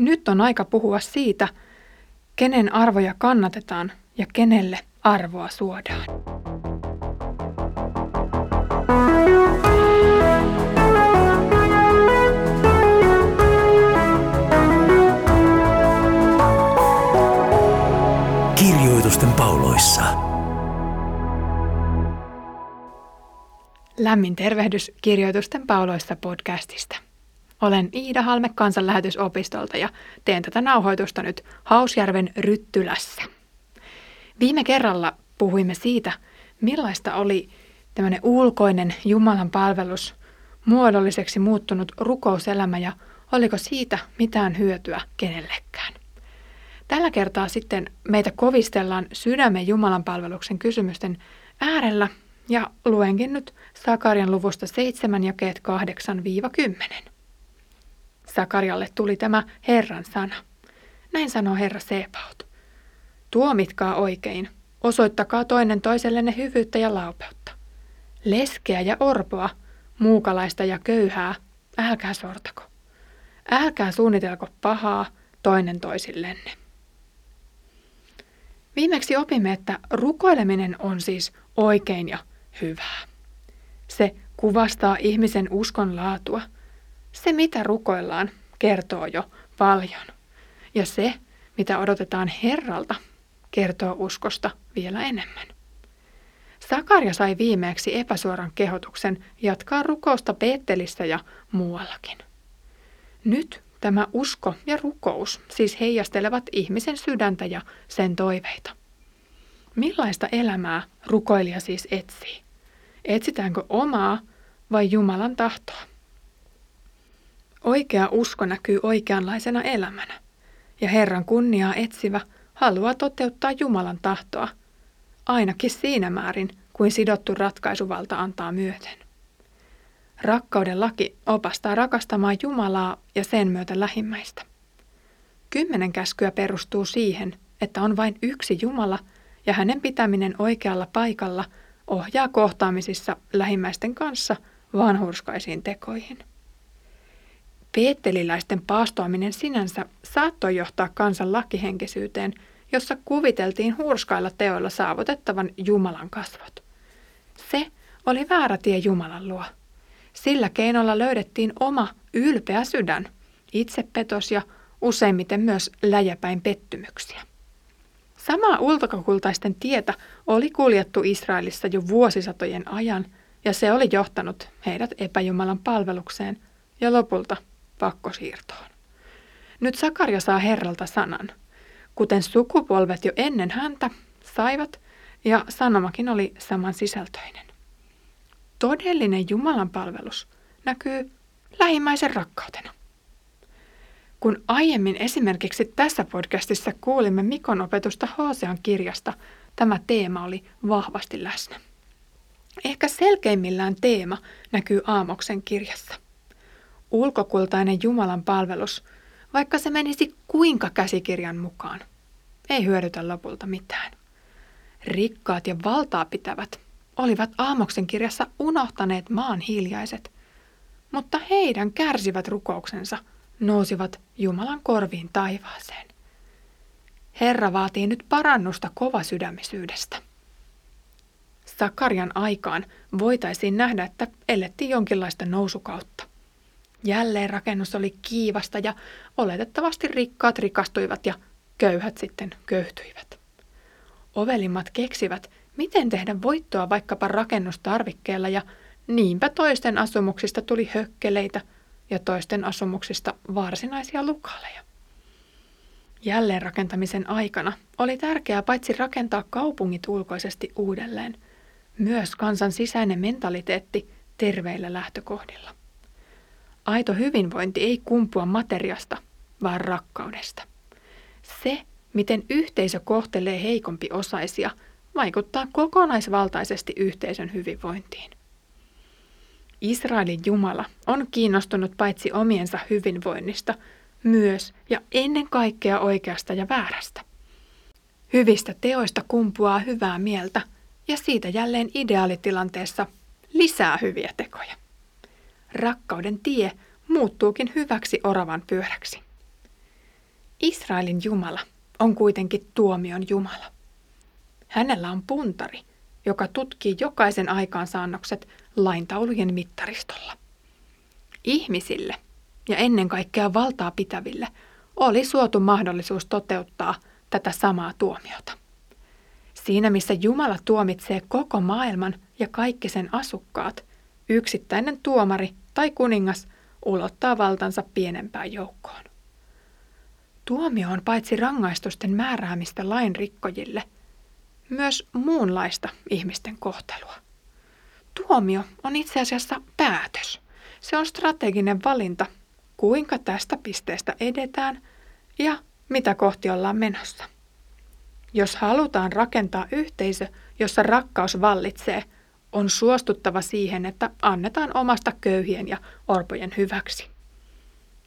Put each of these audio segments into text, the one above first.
Nyt on aika puhua siitä, kenen arvoja kannatetaan ja kenelle arvoa suodaan. Kirjoitusten pauloissa. Lämmin tervehdys Kirjoitusten pauloissa -podcastista. Olen Iida Halme Kansanlähetysopistolta ja teen tätä nauhoitusta nyt Hausjärven Ryttylässä. Viime kerralla puhuimme siitä, millaista oli tämmöinen ulkoinen Jumalan palvelus muodolliseksi muuttunut rukouselämä ja oliko siitä mitään hyötyä kenellekään. Tällä kertaa sitten meitä kovistellaan sydämen Jumalan palveluksen kysymysten äärellä ja luenkin nyt Sakarjan luvusta 7 jakeet 8-10. Sakarjalle tuli tämä Herran sana. Näin sanoo Herra Seepaut. Tuomitkaa oikein, osoittakaa toinen toisellenne hyvyyttä ja laupeutta. Leskeä ja orpoa, muukalaista ja köyhää, älkää sortako. Älkää suunnitelko pahaa toinen toisillenne. Viimeksi opimme, että rukoileminen on siis oikein ja hyvää. Se kuvastaa ihmisen uskon laatua. Se, mitä rukoillaan, kertoo jo paljon. Ja se, mitä odotetaan Herralta, kertoo uskosta vielä enemmän. Sakarja sai viimeksi epäsuoran kehotuksen jatkaa rukousta Peettelissä ja muuallakin. Nyt tämä usko ja rukous siis heijastelevat ihmisen sydäntä ja sen toiveita. Millaista elämää rukoilija siis etsii? Etsitäänkö omaa vai Jumalan tahtoa? Oikea usko näkyy oikeanlaisena elämänä, ja Herran kunniaa etsivä haluaa toteuttaa Jumalan tahtoa, ainakin siinä määrin kuin sidottu ratkaisuvalta antaa myöten. Rakkauden laki opastaa rakastamaan Jumalaa ja sen myötä lähimmäistä. 10 käskyä perustuu siihen, että on vain yksi Jumala ja hänen pitäminen oikealla paikalla ohjaa kohtaamisissa lähimmäisten kanssa vanhurskaisiin tekoihin. Peetteliläisten paastoaminen sinänsä saattoi johtaa kansan lakihenkisyyteen, jossa kuviteltiin hurskailla teoilla saavutettavan Jumalan kasvot. Se oli väärä tie Jumalan luo. Sillä keinolla löydettiin oma ylpeä sydän, itsepetos ja useimmiten myös läjäpäin pettymyksiä. Samaa ulkokultaisten tietä oli kuljettu Israelissa jo vuosisatojen ajan, ja se oli johtanut heidät epäjumalan palvelukseen ja lopulta pakkosiirtoon. Nyt Sakarja saa Herralta sanan, kuten sukupolvet jo ennen häntä saivat, ja sanomakin oli samansisältöinen. Todellinen Jumalan palvelus näkyy lähimmäisen rakkautena. Kun aiemmin esimerkiksi tässä podcastissa kuulimme Mikon opetusta Hoosean kirjasta, tämä teema oli vahvasti läsnä. Ehkä selkeimmillään teema näkyy Aamoksen kirjassa. Ulkokultainen Jumalan palvelus, vaikka se menisi kuinka käsikirjan mukaan, ei hyödytä lopulta mitään. Rikkaat ja valtaa pitävät olivat Aamoksen kirjassa unohtaneet maan hiljaiset, mutta heidän kärsivät rukouksensa nousivat Jumalan korviin taivaaseen. Herra vaatii nyt parannusta kovasydämisyydestä. Sakarjan aikaan voitaisiin nähdä, että elettiin jonkinlaista nousukautta. Jälleenrakennus oli kiivasta ja oletettavasti rikkaat rikastuivat ja köyhät sitten köyhtyivät. Ovelimmat keksivät, miten tehdä voittoa vaikkapa rakennustarvikkeella, ja niinpä toisten asumuksista tuli hökkeleitä ja toisten asumuksista varsinaisia lukaleja. Jälleenrakentamisen aikana oli tärkeää paitsi rakentaa kaupungit ulkoisesti uudelleen, myös kansan sisäinen mentaliteetti terveillä lähtökohdilla. Aito hyvinvointi ei kumpua materiasta, vaan rakkaudesta. Se, miten yhteisö kohtelee heikompi-osaisia, vaikuttaa kokonaisvaltaisesti yhteisön hyvinvointiin. Israelin Jumala on kiinnostunut paitsi omiensa hyvinvoinnista, myös ja ennen kaikkea oikeasta ja väärästä. Hyvistä teoista kumpuaa hyvää mieltä ja siitä jälleen ideaalitilanteessa lisää hyviä tekoja. Rakkauden tie muuttuukin hyväksi oravan pyöräksi. Israelin Jumala on kuitenkin tuomion Jumala. Hänellä on puntari, joka tutkii jokaisen aikaansaannokset laintaulujen mittaristolla. Ihmisille ja ennen kaikkea valtaa pitäville oli suotu mahdollisuus toteuttaa tätä samaa tuomiota. Siinä missä Jumala tuomitsee koko maailman ja kaikki sen asukkaat, yksittäinen tuomari tai kuningas ulottaa valtansa pienempään joukkoon. Tuomio on paitsi rangaistusten määräämistä lainrikkojille, myös muunlaista ihmisten kohtelua. Tuomio on itse asiassa päätös. Se on strateginen valinta, kuinka tästä pisteestä edetään ja mitä kohti ollaan menossa. Jos halutaan rakentaa yhteisö, jossa rakkaus vallitsee, on suostuttava siihen, että annetaan omasta köyhien ja orpojen hyväksi.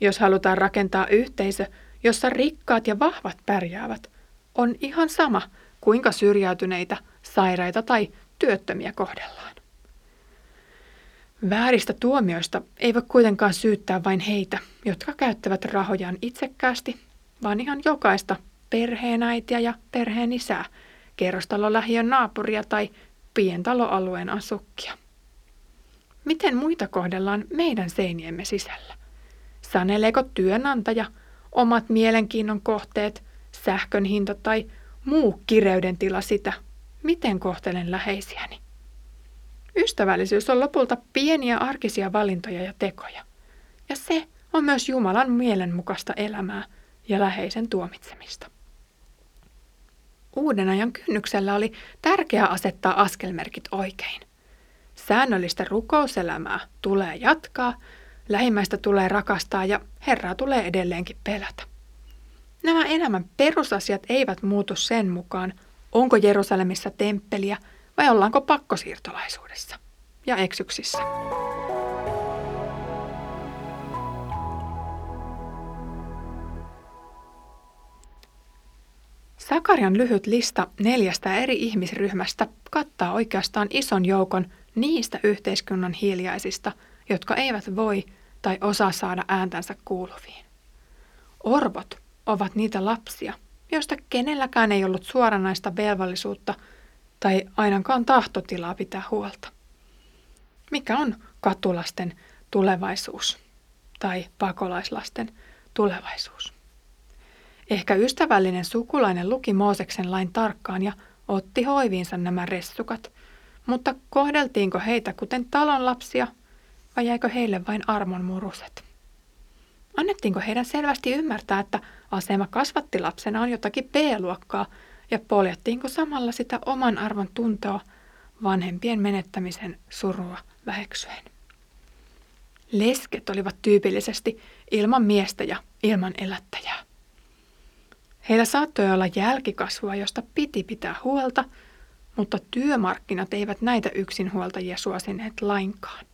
Jos halutaan rakentaa yhteisö, jossa rikkaat ja vahvat pärjäävät, on ihan sama, kuinka syrjäytyneitä, sairaita tai työttömiä kohdellaan. Vääristä tuomioista ei voi kuitenkaan syyttää vain heitä, jotka käyttävät rahojaan itsekkäästi, vaan ihan jokaista perheenäitiä ja perheenisää, kerrostalolähiön naapuria tai pientaloalueen asukkia. Miten muita kohdellaan meidän seiniemme sisällä? Saneleeko työnantaja omat mielenkiinnon kohteet, sähkön hinta tai muu kireyden tila sitä, miten kohtelen läheisiäni? Ystävällisyys on lopulta pieniä arkisia valintoja ja tekoja. Ja se on myös Jumalan mielenmukaista elämää ja läheisen tuomitsemista. Uuden ajan kynnyksellä oli tärkeää asettaa askelmerkit oikein. Säännöllistä rukouselämää tulee jatkaa, lähimmäistä tulee rakastaa ja Herraa tulee edelleenkin pelätä. Nämä elämän perusasiat eivät muutu sen mukaan, onko Jerusalemissa temppeliä vai ollaanko pakkosiirtolaisuudessa ja eksyksissä. Sakarjan lyhyt lista 4 eri ihmisryhmästä kattaa oikeastaan ison joukon niistä yhteiskunnan hiljaisista, jotka eivät voi tai osaa saada ääntänsä kuuluviin. Orvot ovat niitä lapsia, joista kenelläkään ei ollut suoranaista velvollisuutta tai ainakaan tahtotilaa pitää huolta. Mikä on katulasten tulevaisuus tai pakolaislasten tulevaisuus? Ehkä ystävällinen sukulainen luki Mooseksen lain tarkkaan ja otti hoiviinsa nämä ressukat, mutta kohdeltiinko heitä kuten talon lapsia vai jäikö heille vain armon muruset? Annettiinko heidän selvästi ymmärtää, että asema kasvatti lapsena on jotakin B-luokkaa ja poljettiinko samalla sitä oman arvon tuntoa vanhempien menettämisen surua väheksyen? Lesket olivat tyypillisesti ilman miestä ja ilman elättäjää. Heillä saattoi olla jälkikasvua, josta piti pitää huolta, mutta työmarkkinat eivät näitä yksinhuoltajia suosineet lainkaan.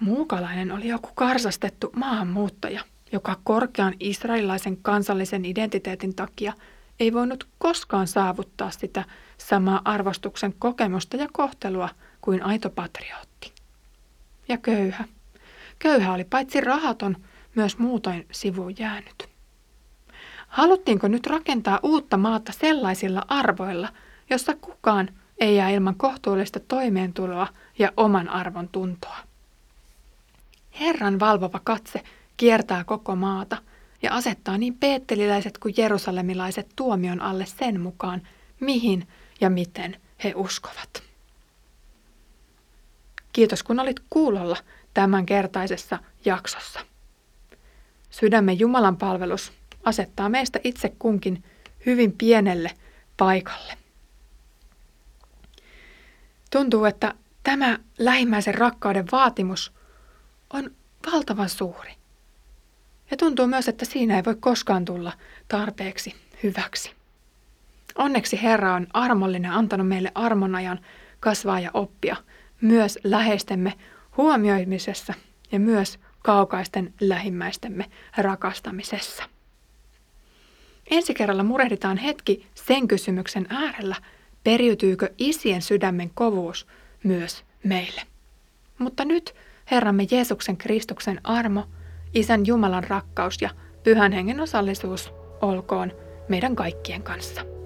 Muukalainen oli joku karsastettu maahanmuuttaja, joka korkean israelilaisen kansallisen identiteetin takia ei voinut koskaan saavuttaa sitä samaa arvostuksen kokemusta ja kohtelua kuin aito patriotti. Ja köyhä. Köyhä oli paitsi rahaton, myös muutoin sivuun jäänyt. Haluttiinko nyt rakentaa uutta maata sellaisilla arvoilla, jossa kukaan ei jää ilman kohtuullista toimeentuloa ja oman arvon tuntoa? Herran valvova katse kiertää koko maata ja asettaa niin peetteliläiset kuin jerusalemilaiset tuomion alle sen mukaan, mihin ja miten he uskovat. Kiitos kun olit kuulolla tämänkertaisessa jaksossa. Sydämen Jumalan palvelus asettaa meistä itse kunkin hyvin pienelle paikalle. Tuntuu, että tämä lähimmäisen rakkauden vaatimus on valtavan suuri. Ja tuntuu myös, että siinä ei voi koskaan tulla tarpeeksi hyväksi. Onneksi Herra on armollinen, antanut meille armonajan kasvaa ja oppia myös läheistemme huomioimisessa ja myös kaukaisten lähimmäistemme rakastamisessa. Ensi kerralla murehditaan hetki sen kysymyksen äärellä, periytyykö isien sydämen kovuus myös meille. Mutta nyt Herramme Jeesuksen Kristuksen armo, Isän Jumalan rakkaus ja Pyhän Hengen osallisuus olkoon meidän kaikkien kanssa.